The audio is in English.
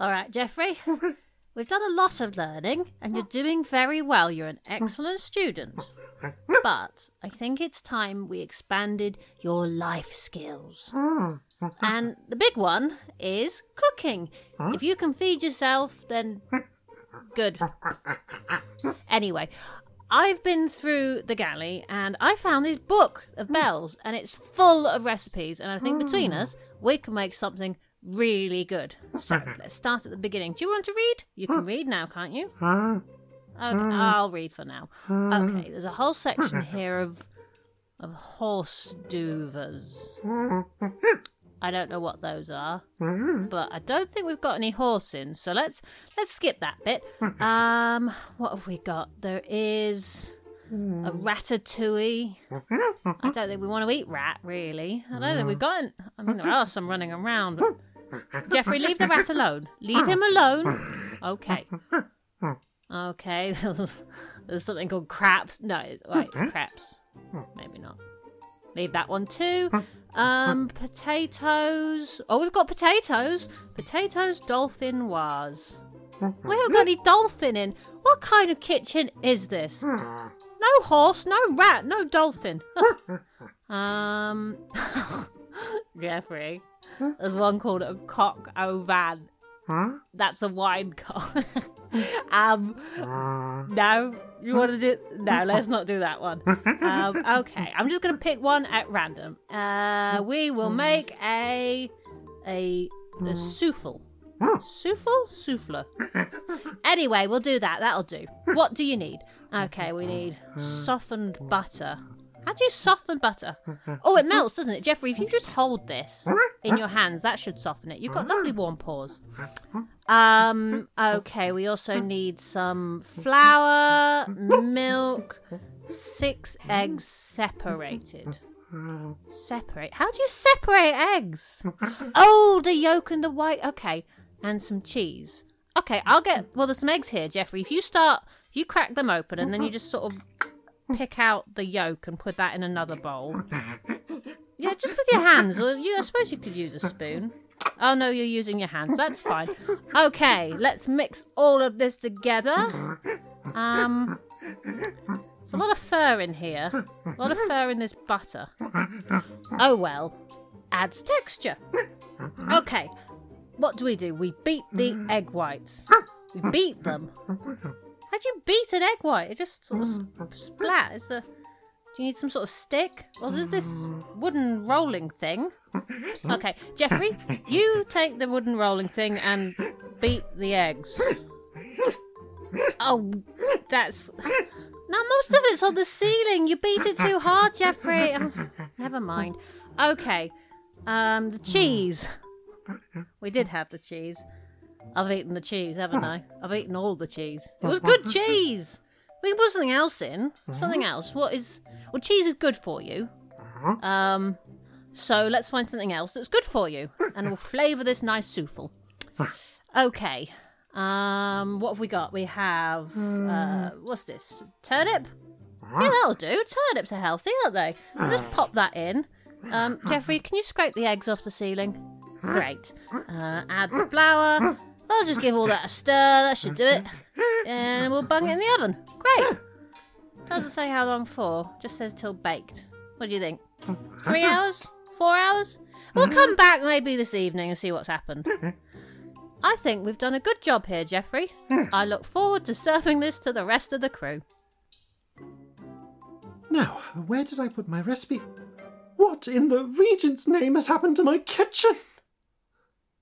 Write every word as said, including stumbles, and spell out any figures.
All right, Geoffrey, we've done a lot of learning, and you're doing very well. You're an excellent student. But I think it's time we expanded your life skills. And the big one is cooking. If you can feed yourself, then good. Anyway, I've been through the galley and I found this book of Belle's, and it's full of recipes, and I think between us we can make something really good. So let's start at the beginning. Do you want to read? You can read now, can't you? Okay, I'll read for now. Okay, there's a whole section here of of horse duvas. I don't know what those are, but I don't think we've got any horse in, so let's let's skip that bit. Um, what have we got? There is a ratatouille. I don't think we want to eat rat, really. I don't think we've got an... I mean, there are some running around. Geoffrey, leave the rat alone. Leave him alone. Okay. Okay, there's something called craps. No, wait, it's craps. Maybe not. Leave that one too. Um, potatoes. Oh, we've got potatoes. Potatoes dolphinoise. We haven't got any dolphin in. What kind of kitchen is this? No horse, no rat, no dolphin. um, Geoffrey, there's one called a cock au vin. Huh? That's a wine cock. Um, no, you want to do, no, let's not do that one. Um, okay, I'm just going to pick one at random. Uh, we will make a, a, a souffle. Souffle? Souffle. Anyway, we'll do that. That'll do. What do you need? Okay, we need softened butter. How do you soften butter? Oh, it melts, doesn't it? Geoffrey, if you just hold this in your hands, that should soften it. You've got lovely warm paws. Um, okay, we also need some flour, milk, six eggs separated. Separate? How do you separate eggs? Oh, the yolk and the white. Okay, and some cheese. Okay, I'll get... Well, there's some eggs here, Geoffrey. If you start... You crack them open and then you just sort of... pick out the yolk and put that in another bowl. Yeah, just with your hands. Or you, I suppose you could use a spoon. Oh, no, you're using your hands. That's fine. Okay, let's mix all of this together. Um, there's a lot of fur in here. A lot of fur in this butter. Oh, well. Adds texture. Okay, what do we do? We beat the egg whites. We beat them. How do you beat an egg white? It just sort of sp- splat. It's a... Do you need some sort of stick? Well, there's this wooden rolling thing. Okay, Geoffrey, you take the wooden rolling thing and beat the eggs. Oh, that's... Now, most of it's on the ceiling. You beat it too hard, Geoffrey. Oh, never mind. Okay, um, the cheese. We did have the cheese. I've eaten the cheese, haven't I? I've eaten all the cheese. It was good cheese. We put something else in. Something else. What is... Well, cheese is good for you. Um, so let's find something else that's good for you. And we'll flavour this nice souffle. Okay. Um, what have we got? We have... Uh, what's this? Turnip? Yeah, that'll do. Turnips are healthy, aren't they? We'll just pop that in. Um, Geoffrey, can you scrape the eggs off the ceiling? Great. Uh, add the flour... I'll just give all that a stir, that should do it. And we'll bung it in the oven. Great. Doesn't say how long for, just says till baked. What do you think? Three hours? Four hours? We'll come back maybe this evening and see what's happened. I think we've done a good job here, Geoffrey. I look forward to serving this to the rest of the crew. Now, where did I put my recipe? What in the Regent's name has happened to my kitchen?